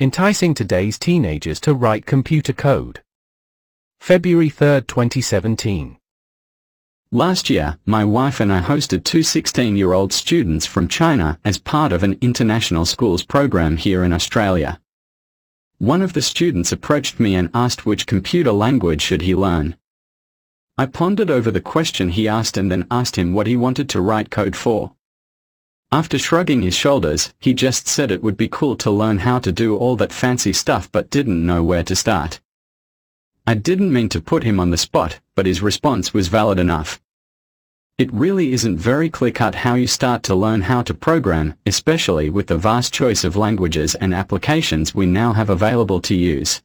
Enticing today's teenagers to write computer code. February 3, 2017. Last year, my wife and I hosted two 16-year-old students from China as part of an international schools program here in Australia. One of the students approached me and asked which computer language should he learn. I pondered over the question he asked and then asked him what he wanted to write code for. After shrugging his shoulders, he just said it would be cool to learn how to do all that fancy stuff but didn't know where to start. I didn't mean to put him on the spot, but his response was valid enough. It really isn't very clear-cut how you start to learn how to program, especially with the vast choice of languages and applications we now have available to use.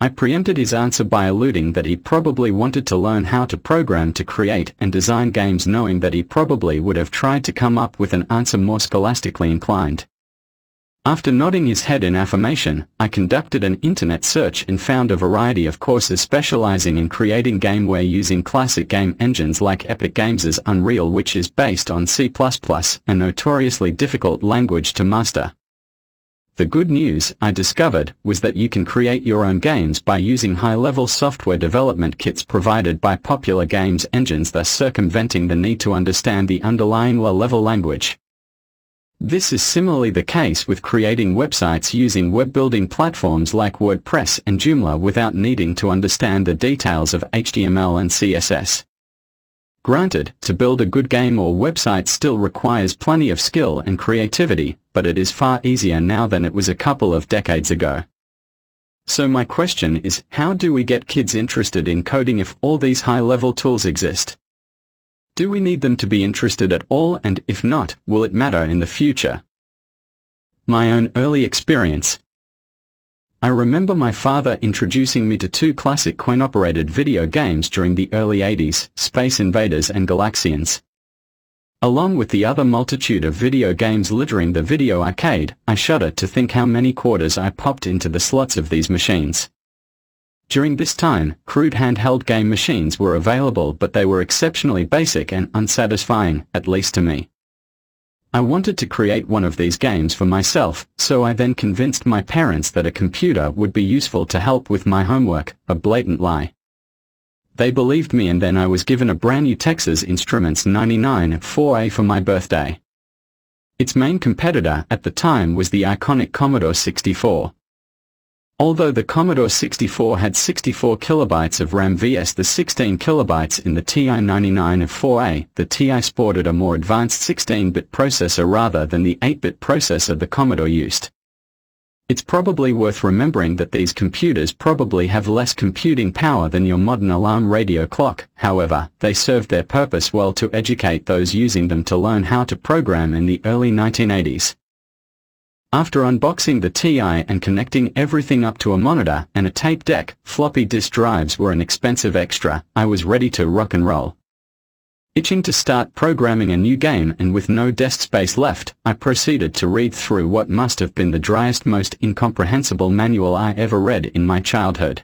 I preempted his answer by alluding that he probably wanted to learn how to program to create and design games, knowing that he probably would have tried to come up with an answer more scholastically inclined. After nodding his head in affirmation, I conducted an internet search and found a variety of courses specializing in creating gameware using classic game engines like Epic Games' Unreal, which is based on C++, a notoriously difficult language to master. The good news, I discovered, was that you can create your own games by using high-level software development kits provided by popular games engines, thus circumventing the need to understand the underlying low-level language. This is similarly the case with creating websites using web-building platforms like WordPress and Joomla without needing to understand the details of HTML and CSS. Granted, to build a good game or website still requires plenty of skill and creativity, but it is far easier now than it was a couple of decades ago. So my question is, how do we get kids interested in coding if all these high-level tools exist? Do we need them to be interested at all, and if not, will it matter in the future? My own early experience. I remember my father introducing me to two classic coin-operated video games during the early 80s, Space Invaders and Galaxians. Along with the other multitude of video games littering the video arcade, I shudder to think how many quarters I popped into the slots of these machines. During this time, crude handheld game machines were available, but they were exceptionally basic and unsatisfying, at least to me. I wanted to create one of these games for myself, so I then convinced my parents that a computer would be useful to help with my homework, a blatant lie. They believed me, and then I was given a brand new Texas Instruments 99-4A for my birthday. Its main competitor at the time was the iconic Commodore 64. Although the Commodore 64 had 64 kilobytes of RAM vs the 16 kilobytes in the TI 99-4A, the TI sported a more advanced 16-bit processor rather than the 8-bit processor the Commodore used. It's probably worth remembering that these computers probably have less computing power than your modern alarm radio clock. However, they served their purpose well to educate those using them to learn how to program in the early 1980s. After unboxing the TI and connecting everything up to a monitor and a tape deck, floppy disk drives were an expensive extra. I was ready to rock and roll. Itching to start programming a new game, and with no desk space left, I proceeded to read through what must have been the driest, most incomprehensible manual I ever read in my childhood.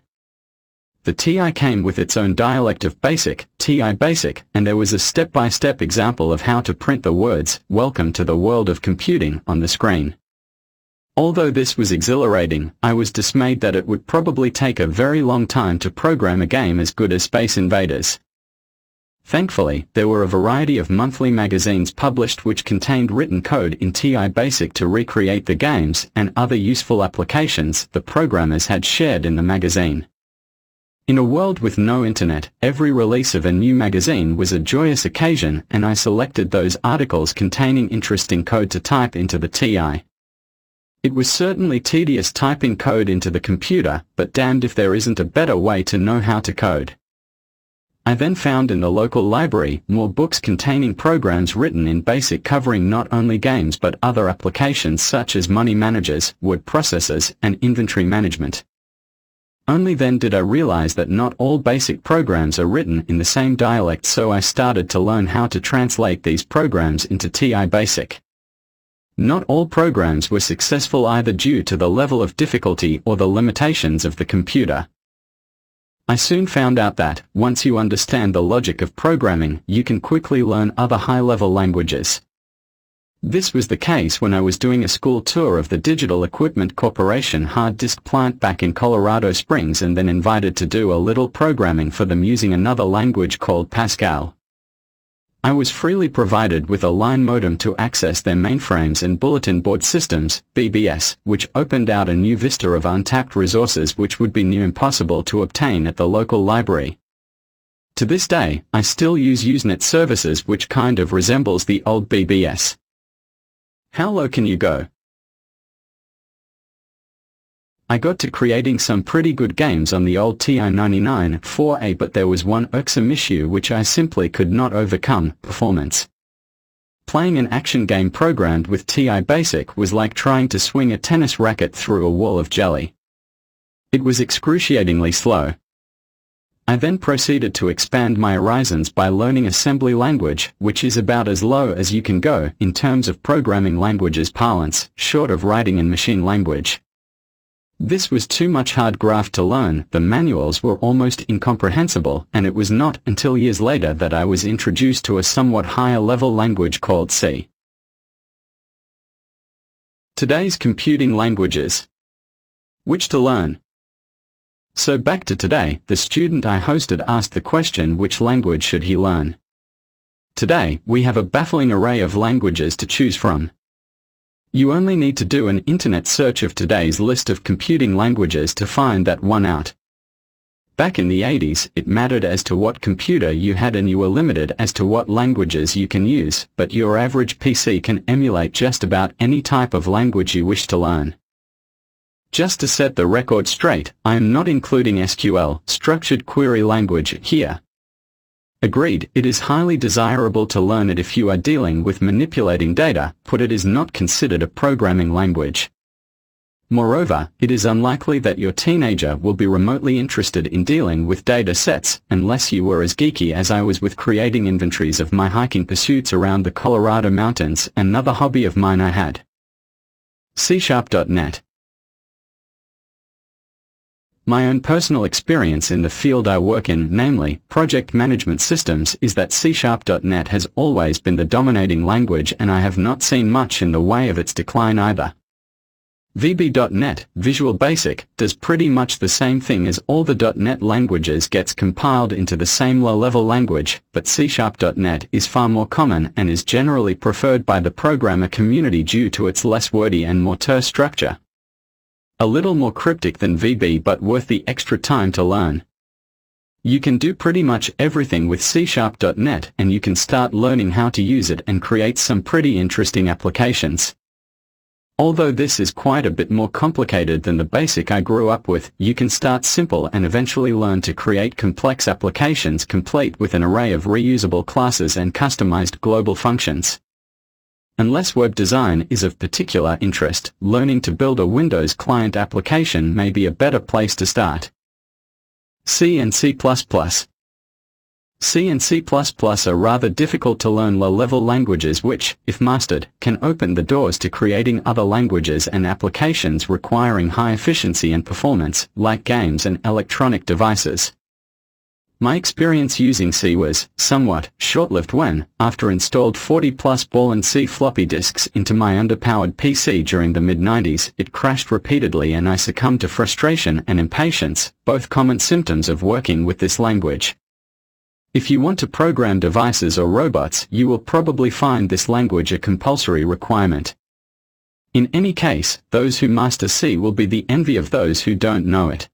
The TI came with its own dialect of BASIC, TI Basic, and there was a step-by-step example of how to print the words, "Welcome to the world of computing," on the screen. Although this was exhilarating, I was dismayed that it would probably take a very long time to program a game as good as Space Invaders. Thankfully, there were a variety of monthly magazines published which contained written code in TI Basic to recreate the games and other useful applications the programmers had shared in the magazine. In a world with no internet, every release of a new magazine was a joyous occasion, and I selected those articles containing interesting code to type into the TI. It was certainly tedious typing code into the computer, but damned if there isn't a better way to know how to code. I then found in the local library more books containing programs written in BASIC covering not only games but other applications such as money managers, word processors, and inventory management. Only then did I realize that not all BASIC programs are written in the same dialect, so I started to learn how to translate these programs into TI BASIC. Not all programs were successful either due to the level of difficulty or the limitations of the computer. I soon found out that, once you understand the logic of programming, you can quickly learn other high-level languages. This was the case when I was doing a school tour of the Digital Equipment Corporation hard disk plant back in Colorado Springs and then invited to do a little programming for them using another language called Pascal. I was freely provided with a line modem to access their mainframes and bulletin board systems, BBS, which opened out a new vista of untapped resources which would be near impossible to obtain at the local library. To this day, I still use Usenet services which kind of resembles the old BBS. How low can you go? I got to creating some pretty good games on the old TI 99-4A, but there was one irksome issue which I simply could not overcome: performance. Playing an action game programmed with TI basic was like trying to swing a tennis racket through a wall of jelly. It was excruciatingly slow. I then proceeded to expand my horizons by learning assembly language, which is about as low as you can go in terms of programming languages parlance, short of writing in machine language. This was too much hard graft to learn, the manuals were almost incomprehensible, and it was not until years later that I was introduced to a somewhat higher level language called C. Today's computing languages. Which to learn? So back to today, the student I hosted asked the question, which language should he learn? Today, we have a baffling array of languages to choose from. You only need to do an internet search of today's list of computing languages to find that one out. Back in the 80s, it mattered as to what computer you had and you were limited as to what languages you can use, but your average PC can emulate just about any type of language you wish to learn. Just to set the record straight, I am not including SQL, structured query language, here. Agreed, it is highly desirable to learn it if you are dealing with manipulating data, but it is not considered a programming language. Moreover, it is unlikely that your teenager will be remotely interested in dealing with data sets, unless you were as geeky as I was with creating inventories of my hiking pursuits around the Colorado mountains, another hobby of mine I had. C-sharp.net. My own personal experience in the field I work in, namely project management systems, is that C-sharp.net has always been the dominating language and I have not seen much in the way of its decline either. VB.net, Visual Basic, does pretty much the same thing as all the .NET languages, gets compiled into the same low-level language, but C-sharp.net is far more common and is generally preferred by the programmer community due to its less wordy and more terse structure. A little more cryptic than VB, but worth the extra time to learn. You can do pretty much everything with C-sharp.net and you can start learning how to use it and create some pretty interesting applications. Although this is quite a bit more complicated than the basic I grew up with, you can start simple and eventually learn to create complex applications complete with an array of reusable classes and customized global functions. Unless web design is of particular interest, learning to build a Windows client application may be a better place to start. C and C++. C and C++ are rather difficult to learn low-level languages which, if mastered, can open the doors to creating other languages and applications requiring high efficiency and performance, like games and electronic devices. My experience using C was somewhat short-lived when, after installed 40-plus ball and C floppy disks into my underpowered PC during the mid-90s, it crashed repeatedly and I succumbed to frustration and impatience, both common symptoms of working with this language. If you want to program devices or robots, you will probably find this language a compulsory requirement. In any case, those who master C will be the envy of those who don't know it.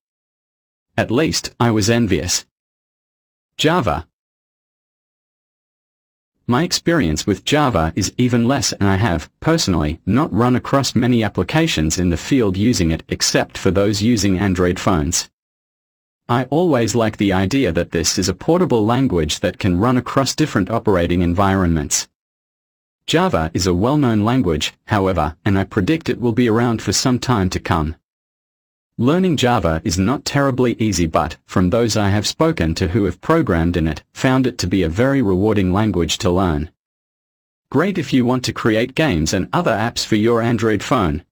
At least, I was envious. Java. My experience with Java is even less and I have, personally, not run across many applications in the field using it except for those using Android phones. I always like the idea that this is a portable language that can run across different operating environments. Java is a well-known language, however, and I predict it will be around for some time to come. Learning Java is not terribly easy, but, from those I have spoken to who have programmed in it, found it to be a very rewarding language to learn. Great if you want to create games and other apps for your Android phone.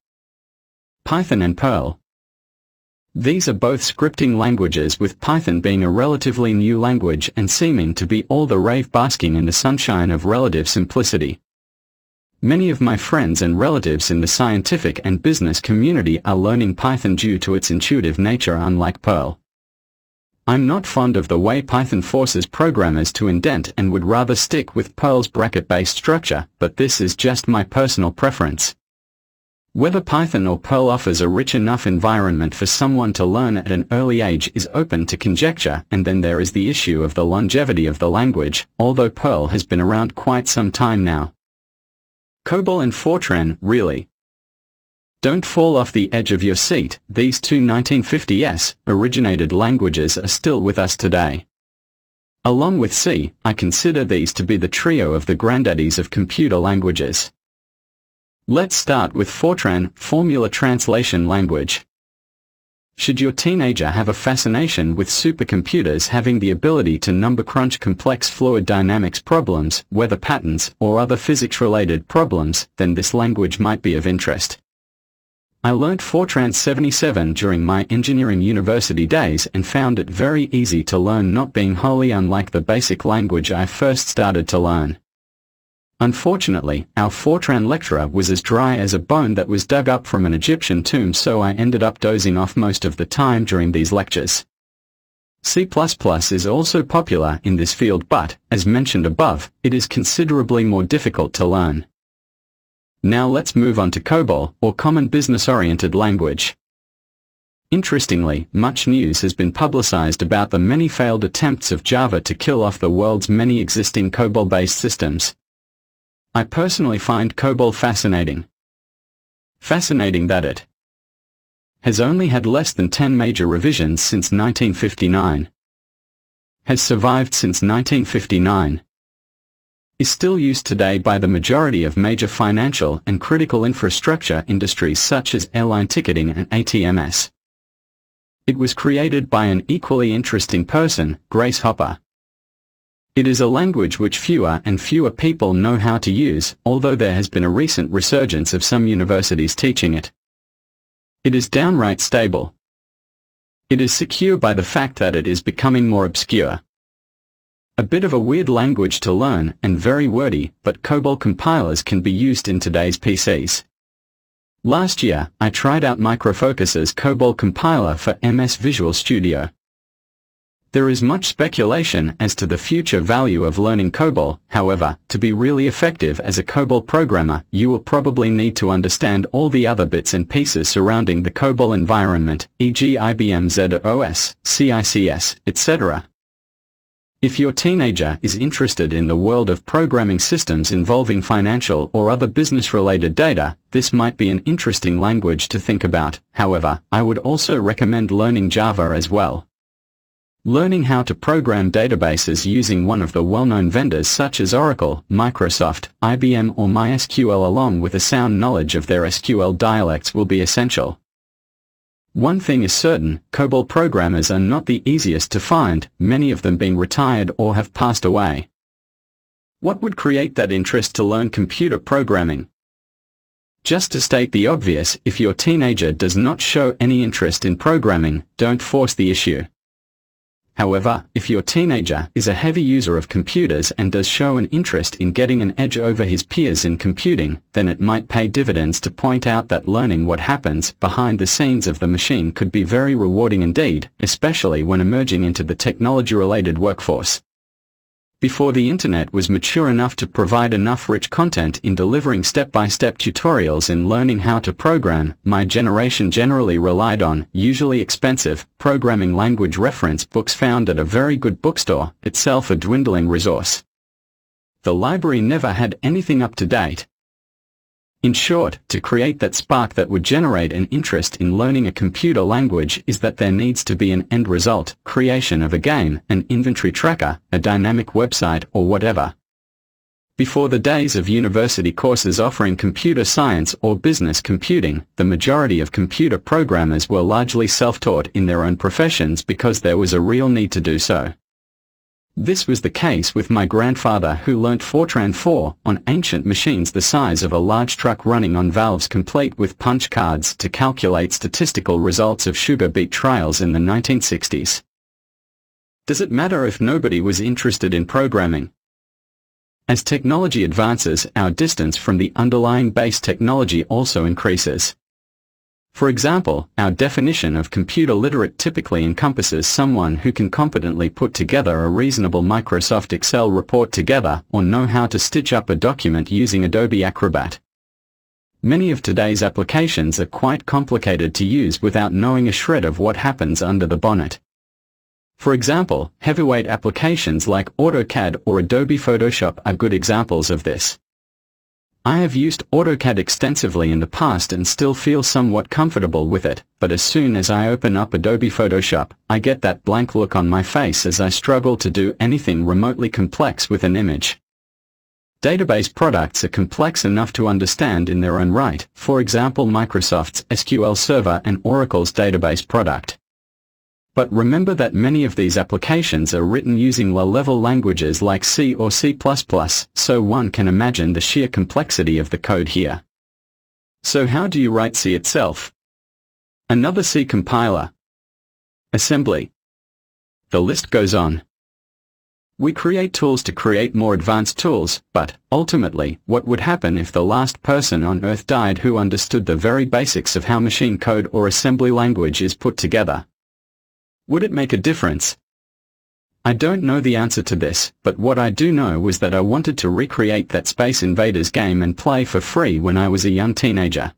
Python and Perl. These are both scripting languages, with Python being a relatively new language and seeming to be all the rave, basking in the sunshine of relative simplicity. Many of my friends and relatives in the scientific and business community are learning Python due to its intuitive nature, unlike Perl. I'm not fond of the way Python forces programmers to indent and would rather stick with Perl's bracket-based structure, but this is just my personal preference. Whether Python or Perl offers a rich enough environment for someone to learn at an early age is open to conjecture, and then there is the issue of the longevity of the language, although Perl has been around quite some time now. COBOL and Fortran, really. Don't fall off the edge of your seat, these two 1950s-originated languages are still with us today. Along with C, I consider these to be the trio of the granddaddies of computer languages. Let's start with Fortran, Formula Translation Language. Should your teenager have a fascination with supercomputers having the ability to number crunch complex fluid dynamics problems, weather patterns, or other physics-related problems, then this language might be of interest. I learnt Fortran 77 during my engineering university days and found it very easy to learn, not being wholly unlike the basic language I first started to learn. Unfortunately, our Fortran lecturer was as dry as a bone that was dug up from an Egyptian tomb, so I ended up dozing off most of the time during these lectures. C++ is also popular in this field, but, as mentioned above, it is considerably more difficult to learn. Now let's move on to COBOL, or Common Business-Oriented Language. Interestingly, much news has been publicized about the many failed attempts of Java to kill off the world's many existing COBOL-based systems. I personally find COBOL fascinating. Fascinating that it has only had less than 10 major revisions since 1959. Has survived since 1959. Is still used today by the majority of major financial and critical infrastructure industries such as airline ticketing and ATMs. It was created by an equally interesting person, Grace Hopper. It is a language which fewer and fewer people know how to use, although there has been a recent resurgence of some universities teaching it. It is downright stable. It is secure by the fact that it is becoming more obscure. A bit of a weird language to learn and very wordy, but COBOL compilers can be used in today's PCs. Last year, I tried out Micro Focus's COBOL compiler for MS Visual Studio. There is much speculation as to the future value of learning COBOL. However, to be really effective as a COBOL programmer, you will probably need to understand all the other bits and pieces surrounding the COBOL environment, e.g. IBM z/OS, CICS, etc. If your teenager is interested in the world of programming systems involving financial or other business-related data, this might be an interesting language to think about. However, I would also recommend learning Java as well. Learning how to program databases using one of the well-known vendors such as Oracle, Microsoft, IBM or MySQL, along with a sound knowledge of their SQL dialects, will be essential. One thing is certain, COBOL programmers are not the easiest to find, many of them being retired or have passed away. What would create that interest to learn computer programming? Just to state the obvious, if your teenager does not show any interest in programming, don't force the issue. However, if your teenager is a heavy user of computers and does show an interest in getting an edge over his peers in computing, then it might pay dividends to point out that learning what happens behind the scenes of the machine could be very rewarding indeed, especially when emerging into the technology-related workforce. Before the internet was mature enough to provide enough rich content in delivering step-by-step tutorials in learning how to program, my generation generally relied on, usually expensive, programming language reference books found at a very good bookstore, itself a dwindling resource. The library never had anything up to date. In short, to create that spark that would generate an interest in learning a computer language is that there needs to be an end result, creation of a game, an inventory tracker, a dynamic website or whatever. Before the days of university courses offering computer science or business computing, the majority of computer programmers were largely self-taught in their own professions because there was a real need to do so. This was the case with my grandfather, who learnt Fortran 4 on ancient machines the size of a large truck running on valves complete with punch cards to calculate statistical results of sugar beet trials in the 1960s. Does it matter if nobody was interested in programming? As technology advances, our distance from the underlying base technology also increases. For example, our definition of computer literate typically encompasses someone who can competently put together a reasonable Microsoft Excel report together or know how to stitch up a document using Adobe Acrobat. Many of today's applications are quite complicated to use without knowing a shred of what happens under the bonnet. For example, heavyweight applications like AutoCAD or Adobe Photoshop are good examples of this. I have used AutoCAD extensively in the past and still feel somewhat comfortable with it, but as soon as I open up Adobe Photoshop, I get that blank look on my face as I struggle to do anything remotely complex with an image. Database products are complex enough to understand in their own right, for example Microsoft's SQL Server and Oracle's database product. But remember that many of these applications are written using low-level languages like C or C++, so one can imagine the sheer complexity of the code here. So how do you write C itself? Another C compiler. Assembly. The list goes on. We create tools to create more advanced tools, but, ultimately, what would happen if the last person on Earth died who understood the very basics of how machine code or assembly language is put together? Would it make a difference? I don't know the answer to this, but what I do know was that I wanted to recreate that Space Invaders game and play for free when I was a young teenager.